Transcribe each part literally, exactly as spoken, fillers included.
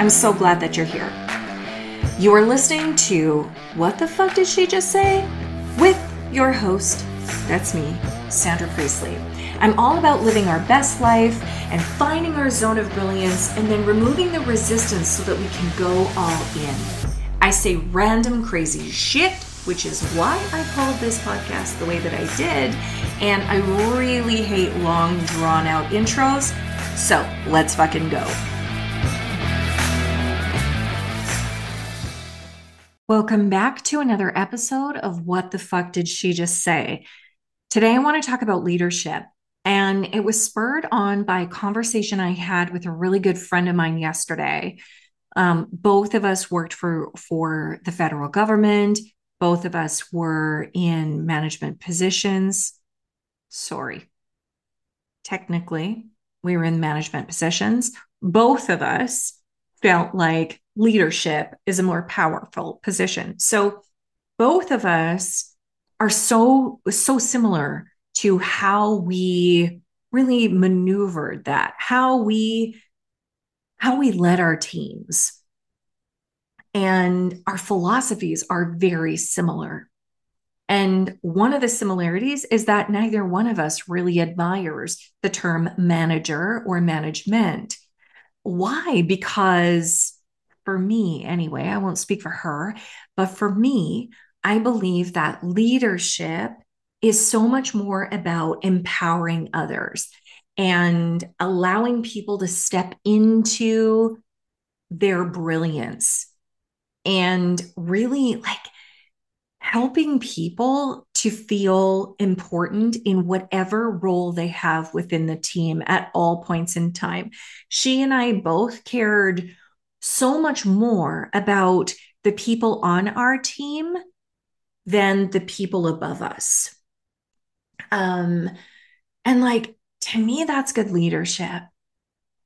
I'm so glad that you're here. You are listening to What the Fuck Did She Just Say? With your host, that's me, Sandra Priestley. I'm all about living our best life and finding our zone of brilliance and then removing the resistance so that we can go all in. I say random crazy shit, which is why I called this podcast the way that I did, and I really hate long, drawn-out intros, so let's fucking go. Welcome back to another episode of What the Fuck Did She Just Say? Today, I want to talk about leadership, and it was spurred on by a conversation I had with a really good friend of mine yesterday. Um, both of us worked for, for the federal government. Both of us were in management positions. Sorry. Technically, we were in management positions. Both of us felt like leadership is a more powerful position. So both of us are so, so similar to how we really maneuvered that, how we, how we led our teams. And our philosophies are very similar. And one of the similarities is that neither one of us really admires the term manager or management. Why? Because for me, anyway, I won't speak for her, but for me, I believe that leadership is so much more about empowering others and allowing people to step into their brilliance and really like helping people to feel important in whatever role they have within the team at all points in time. She and I both cared so much more about the people on our team than the people above us. Um, and like, to me, that's good leadership.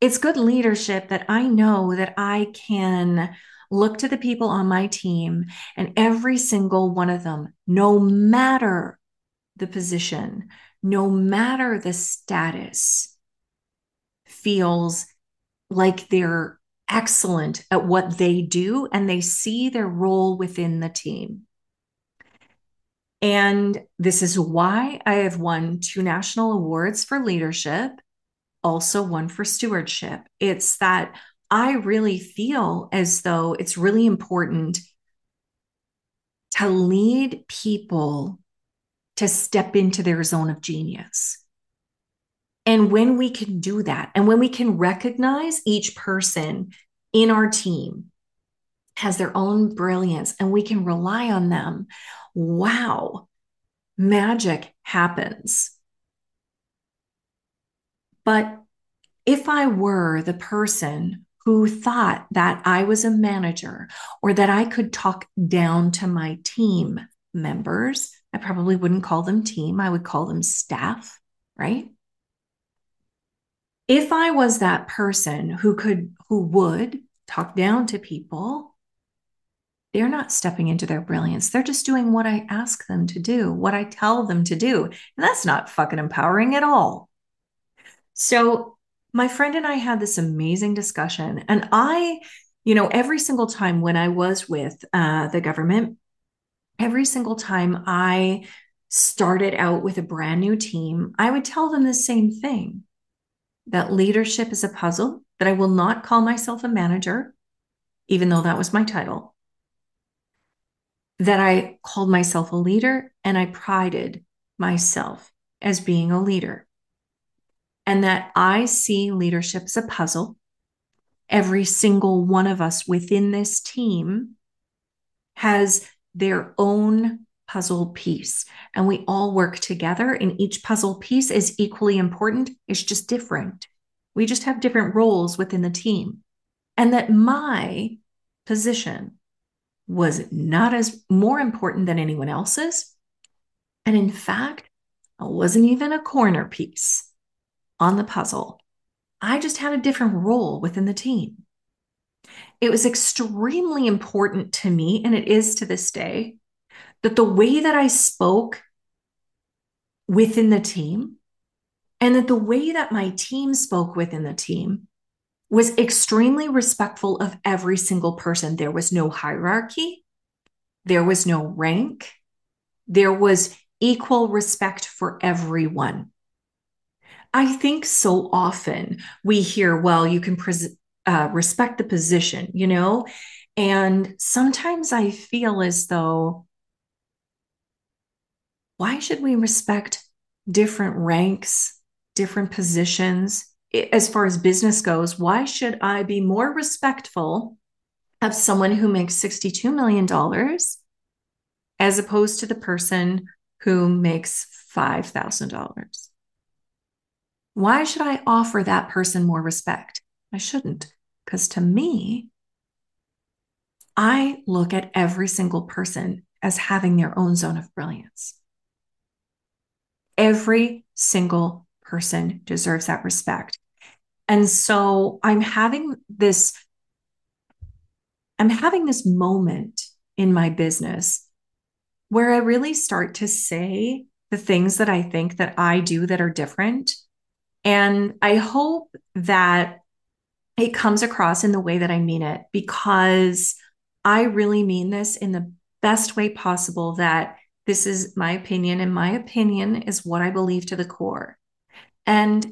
It's good leadership that I know that I can look to the people on my team and every single one of them, no matter the position, no matter the status, feels like they're excellent at what they do and they see their role within the team. And this is why I have won two national awards for leadership, also one for stewardship. It's that I really feel as though it's really important to lead people to step into their zone of genius. And when we can do that, and when we can recognize each person in our team has their own brilliance and we can rely on them, wow, magic happens. But if I were the person who thought that I was a manager or that I could talk down to my team members, I probably wouldn't call them team. I would call them staff, right? If I was that person who could, who would talk down to people, they're not stepping into their brilliance. They're just doing what I ask them to do, what I tell them to do. And that's not fucking empowering at all. So my friend and I had this amazing discussion, and I, you know, every single time when I was with uh, the government, every single time I started out with a brand new team, I would tell them the same thing, that leadership is a puzzle, that I will not call myself a manager, even though that was my title, that I called myself a leader and I prided myself as being a leader. And that I see leadership as a puzzle. Every single one of us within this team has their own puzzle piece, and we all work together, and each puzzle piece is equally important. It's just different. We just have different roles within the team. And that my position was not as more important than anyone else's. And in fact, I wasn't even a corner piece on the puzzle. I just had a different role within the team. It was extremely important to me, and it is to this day, that the way that I spoke within the team and that the way that my team spoke within the team was extremely respectful of every single person. There was no hierarchy. There was no rank. There was equal respect for everyone. I think so often we hear, well, you can pres- uh, respect the position, you know, and sometimes I feel as though, why should we respect different ranks, different positions? As far as business goes, why should I be more respectful of someone who makes sixty-two million dollars as opposed to the person who makes five thousand dollars? Why should I offer that person more respect? I shouldn't, because to me, I look at every single person as having their own zone of brilliance. Every single person deserves that respect. And so I'm having this, I'm having this moment in my business where I really start to say the things that I think that I do that are different. And I hope that it comes across in the way that I mean it, because I really mean this in the best way possible, that this is my opinion, and my opinion is what I believe to the core. And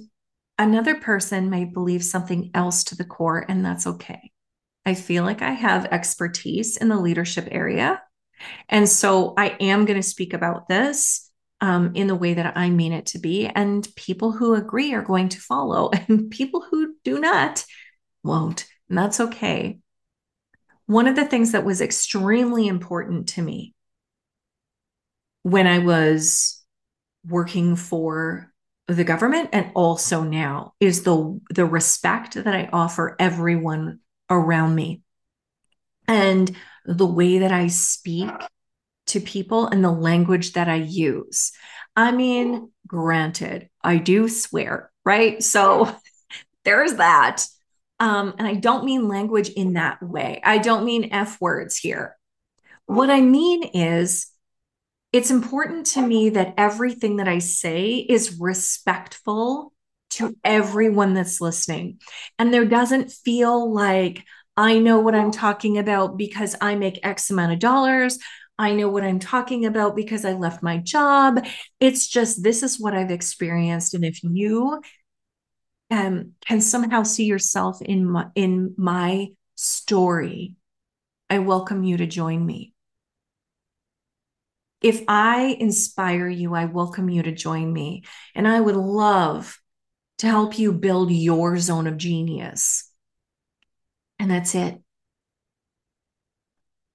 another person may believe something else to the core, and that's okay. I feel like I have expertise in the leadership area. And so I am going to speak about this Um, in the way that I mean it to be. And people who agree are going to follow, and people who do not won't. And that's okay. One of the things that was extremely important to me when I was working for the government, and also now, is the, the respect that I offer everyone around me, and the way that I speak to people and the language that I use. I mean, granted, I do swear, right? So there's that. Um, and I don't mean language in that way. I don't mean F words here. What I mean is, it's important to me that everything that I say is respectful to everyone that's listening. And there doesn't feel like I know what I'm talking about because I make X amount of dollars. I know what I'm talking about because I left my job. It's just, this is what I've experienced. And if you um, can somehow see yourself in my, in my story, I welcome you to join me. If I inspire you, I welcome you to join me. And I would love to help you build your zone of genius. And that's it.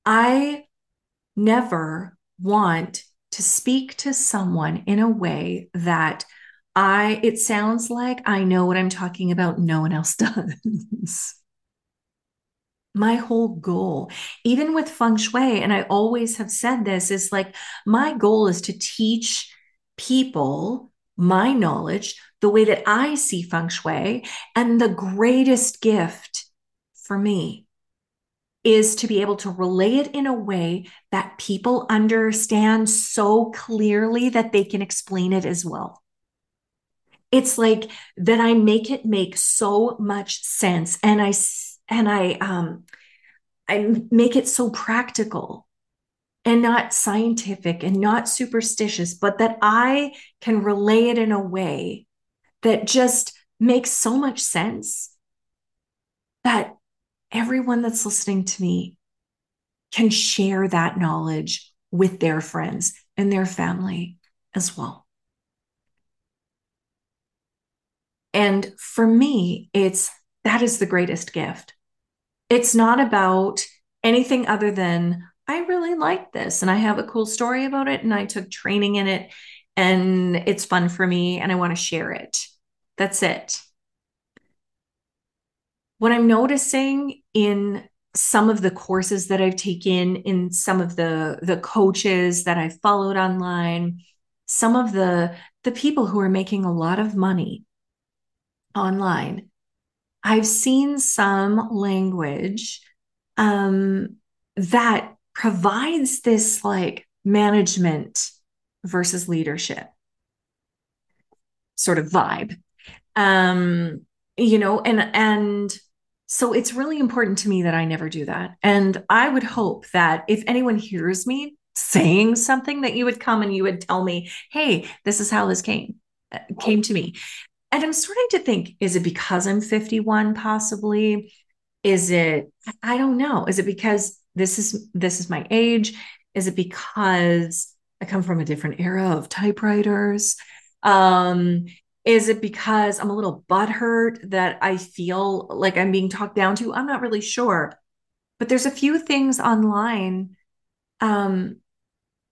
I never want to speak to someone in a way that I, it sounds like I know what I'm talking about. No one else does. My whole goal, even with feng shui, and I always have said this, is like, my goal is to teach people my knowledge, the way that I see feng shui. And the greatest gift for me is to be able to relay it in a way that people understand so clearly that they can explain it as well. It's like that I make it make so much sense, and I and I um I make it so practical and not scientific and not superstitious, but that I can relay it in a way that just makes so much sense that everyone that's listening to me can share that knowledge with their friends and their family as well. And for me, it's, that is the greatest gift. It's not about anything other than, I really like this and I have a cool story about it and I took training in it and it's fun for me and I want to share it. That's it. What I'm noticing in some of the courses that I've taken, in some of the, the coaches that I've followed online, some of the, the people who are making a lot of money online, I've seen some language um, that provides this like management versus leadership sort of vibe. Um, you know, and, and So it's really important to me that I never do that. And I would hope that if anyone hears me saying something, that you would come and you would tell me, hey, this is how this came, uh, came to me. And I'm starting to think, is it because I'm fifty-one possibly? Is it, I don't know. Is it because this is, this is my age? Is it because I come from a different era of typewriters? Um, Is it because I'm a little butthurt that I feel like I'm being talked down to? I'm not really sure, but there's a few things online um,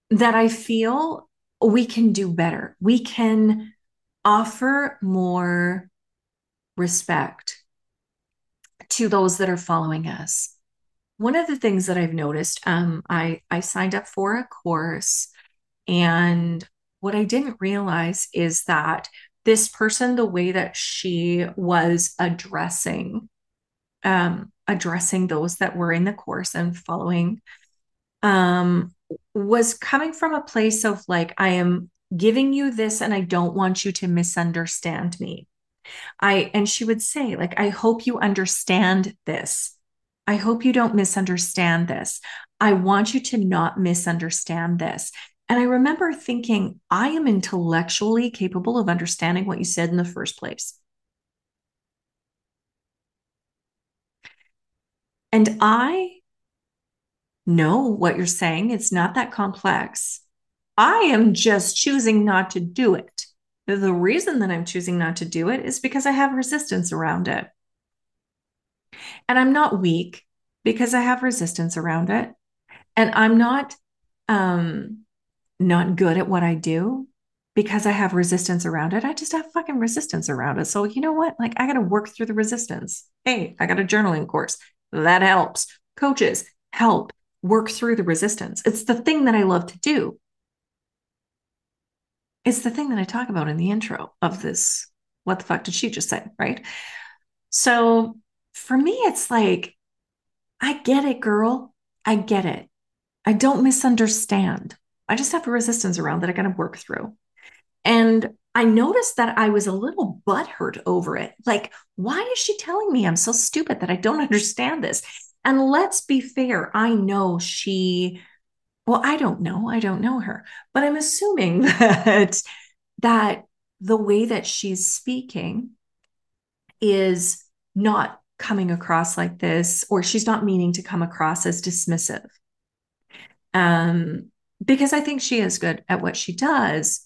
that I feel we can do better. We can offer more respect to those that are following us. One of the things that I've noticed, um, I, I signed up for a course, and what I didn't realize is that this person, the way that she was addressing, um, addressing those that were in the course and following, um, was coming from a place of like, I am giving you this and I don't want you to misunderstand me. I, and she would say like, I hope you understand this. I hope you don't misunderstand this. I want you to not misunderstand this. And I remember thinking, I am intellectually capable of understanding what you said in the first place. And I know what you're saying. It's not that complex. I am just choosing not to do it. The reason that I'm choosing not to do it is because I have resistance around it. And I'm not weak because I have resistance around it. And I'm not, um, not good at what I do because I have resistance around it. I just have fucking resistance around it. So you know what? Like I got to work through the resistance. Hey, I got a journaling course. That helps. Coaches help work through the resistance. It's the thing that I love to do. It's the thing that I talk about in the intro of this. What the fuck did she just say? Right? So for me, it's like, I get it, girl. I get it. I don't misunderstand. I just have a resistance around that I got to work through. And I noticed that I was a little butthurt over it. Like, why is she telling me I'm so stupid that I don't understand this? And let's be fair. I know she, well, I don't know. I don't know her, but I'm assuming that, that the way that she's speaking is not coming across like this, or she's not meaning to come across as dismissive. Um, Because I think she is good at what she does,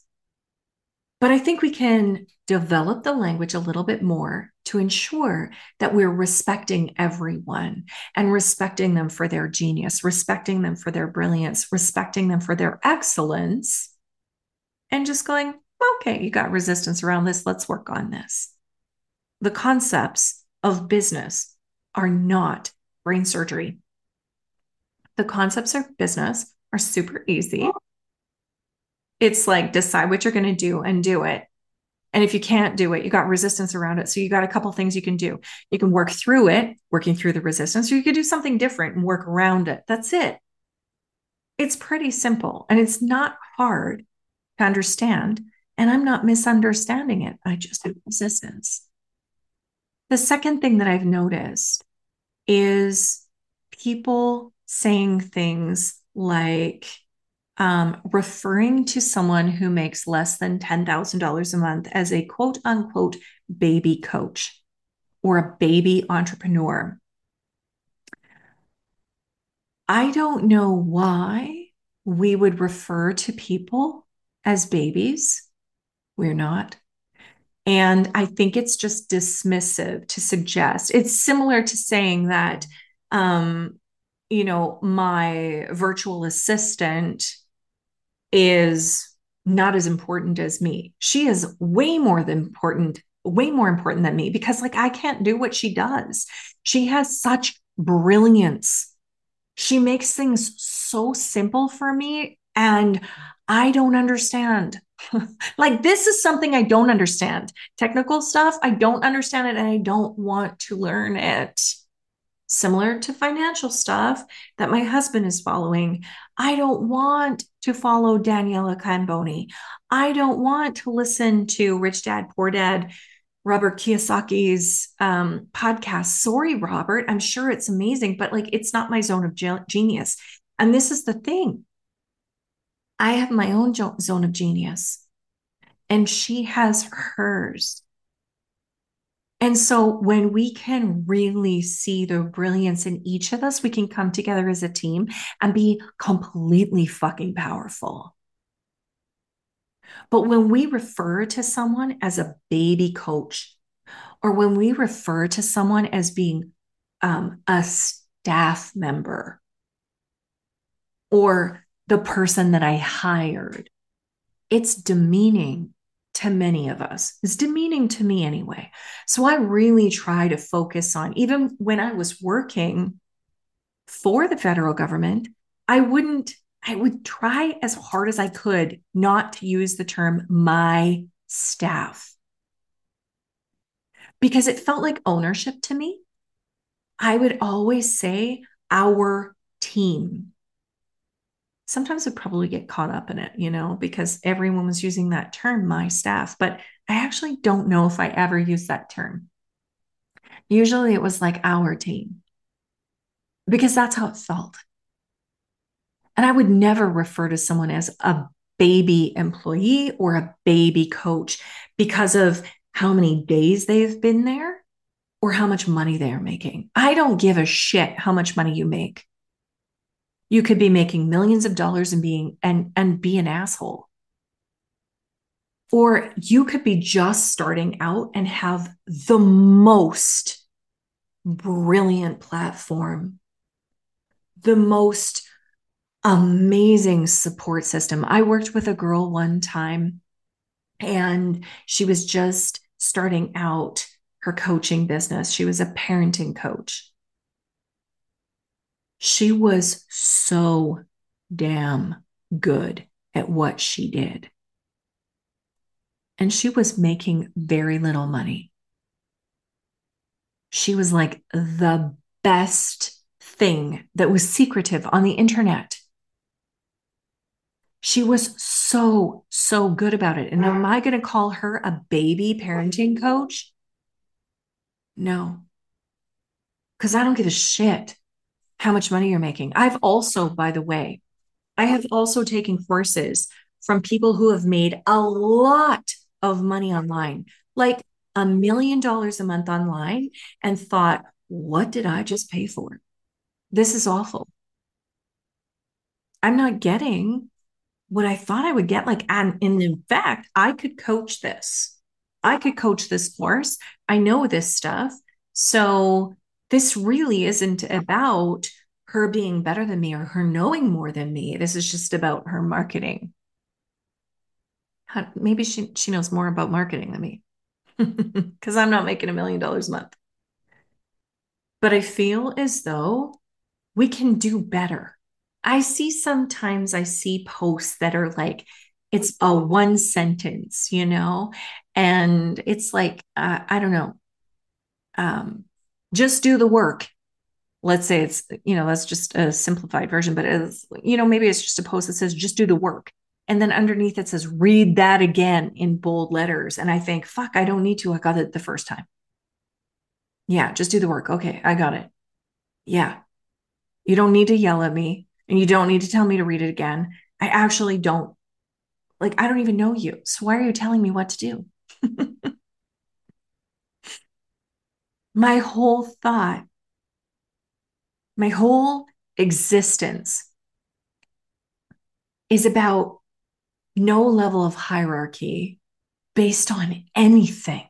but I think we can develop the language a little bit more to ensure that we're respecting everyone and respecting them for their genius, respecting them for their brilliance, respecting them for their excellence, and just going, okay, you got resistance around this. Let's work on this. The concepts of business are not brain surgery. The concepts of business are super easy. It's like, decide what you're going to do and do it. And if you can't do it, you got resistance around it. So you got a couple things you can do. You can work through it, working through the resistance, or you could do something different and work around it. That's it. It's pretty simple and it's not hard to understand. And I'm not misunderstanding it. I just have resistance. The second thing that I've noticed is people saying things like um, referring to someone who makes less than ten thousand dollars a month as a quote unquote baby coach or a baby entrepreneur. I don't know why we would refer to people as babies. We're not. And I think it's just dismissive to suggest. It's similar to saying that, um, you know, my virtual assistant is not as important as me. She is way more than important, way more important than me, because like, I can't do what she does. She has such brilliance. She makes things so simple for me. And I don't understand. Like, this is something I don't understand. Technical stuff. I don't understand it. And I don't want to learn it. Similar to financial stuff that my husband is following. I don't want to follow Daniela Camboni. I don't want to listen to Rich Dad, Poor Dad, Robert Kiyosaki's um, podcast. Sorry, Robert, I'm sure it's amazing, but like, it's not my zone of genius. And this is the thing. I have my own zone of genius and she has hers. And so when we can really see the brilliance in each of us, we can come together as a team and be completely fucking powerful. But when we refer to someone as a baby coach, or when we refer to someone as being um, a staff member, or the person that I hired, it's demeaning to many of us. It's demeaning to me anyway. So I really try to focus on, even when I was working for the federal government, I wouldn't, I would try as hard as I could not to use the term my staff, because it felt like ownership to me. I would always say our team. Sometimes I'd probably get caught up in it, you know, because everyone was using that term, my staff, but I actually don't know if I ever used that term. Usually it was like our team, because that's how it felt. And I would never refer to someone as a baby employee or a baby coach because of how many days they've been there or how much money they are making. I don't give a shit how much money you make. You could be making millions of dollars and being and, and be an asshole. Or you could be just starting out and have the most brilliant platform, the most amazing support system. I worked with a girl one time and she was just starting out her coaching business. She was a parenting coach. She was so damn good at what she did. And she was making very little money. She was like the best thing that was secretive on the internet. She was so, so good about it. And am I going to call her a baby parenting coach? No. Because I don't give a shit how much money you're making. I've also, by the way, I have also taken courses from people who have made a lot of money online, like a million dollars a month online, and thought, what did I just pay for? This is awful. I'm not getting what I thought I would get. Like, and in fact, I could coach this. I could coach this course. I know this stuff. So this really isn't about her being better than me or her knowing more than me. This is just about her marketing. How, maybe she, she knows more about marketing than me because I'm not making a million dollars a month. But I feel as though we can do better. I see sometimes I see posts that are like, it's a one sentence, you know, and it's like, uh, I don't know. Um, Just do the work. Let's say it's, you know, that's just a simplified version, but it's, you know, maybe it's just a post that says, just do the work. And then underneath it says, read that again in bold letters. And I think, fuck, I don't need to. I got it the first time. Yeah. Just do the work. Okay. I got it. Yeah. You don't need to yell at me and you don't need to tell me to read it again. I actually don't like, I don't even know you. So why are you telling me what to do? My whole thought, my whole existence is about no level of hierarchy based on anything.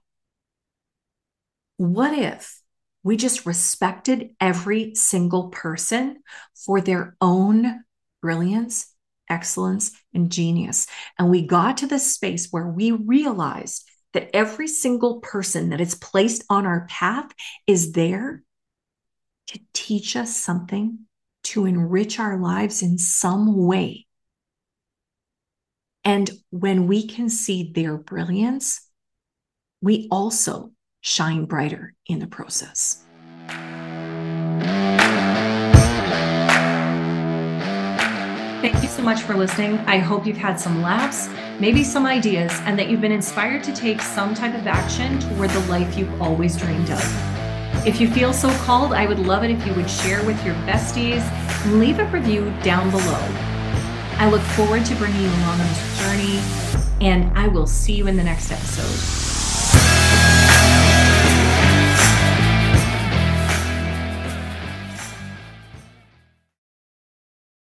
What if we just respected every single person for their own brilliance, excellence, and genius? And we got to this space where we realized that every single person that is placed on our path is there to teach us something, to enrich our lives in some way. And when we can see their brilliance, we also shine brighter in the process. Thank you so so much for listening. I hope you've had some laughs, maybe some ideas, and that you've been inspired to take some type of action toward the life you've always dreamed of. If you feel so called, I would love it if you would share with your besties and leave a review down below. I look forward to bringing you along on this journey, and I will see you in the next episode.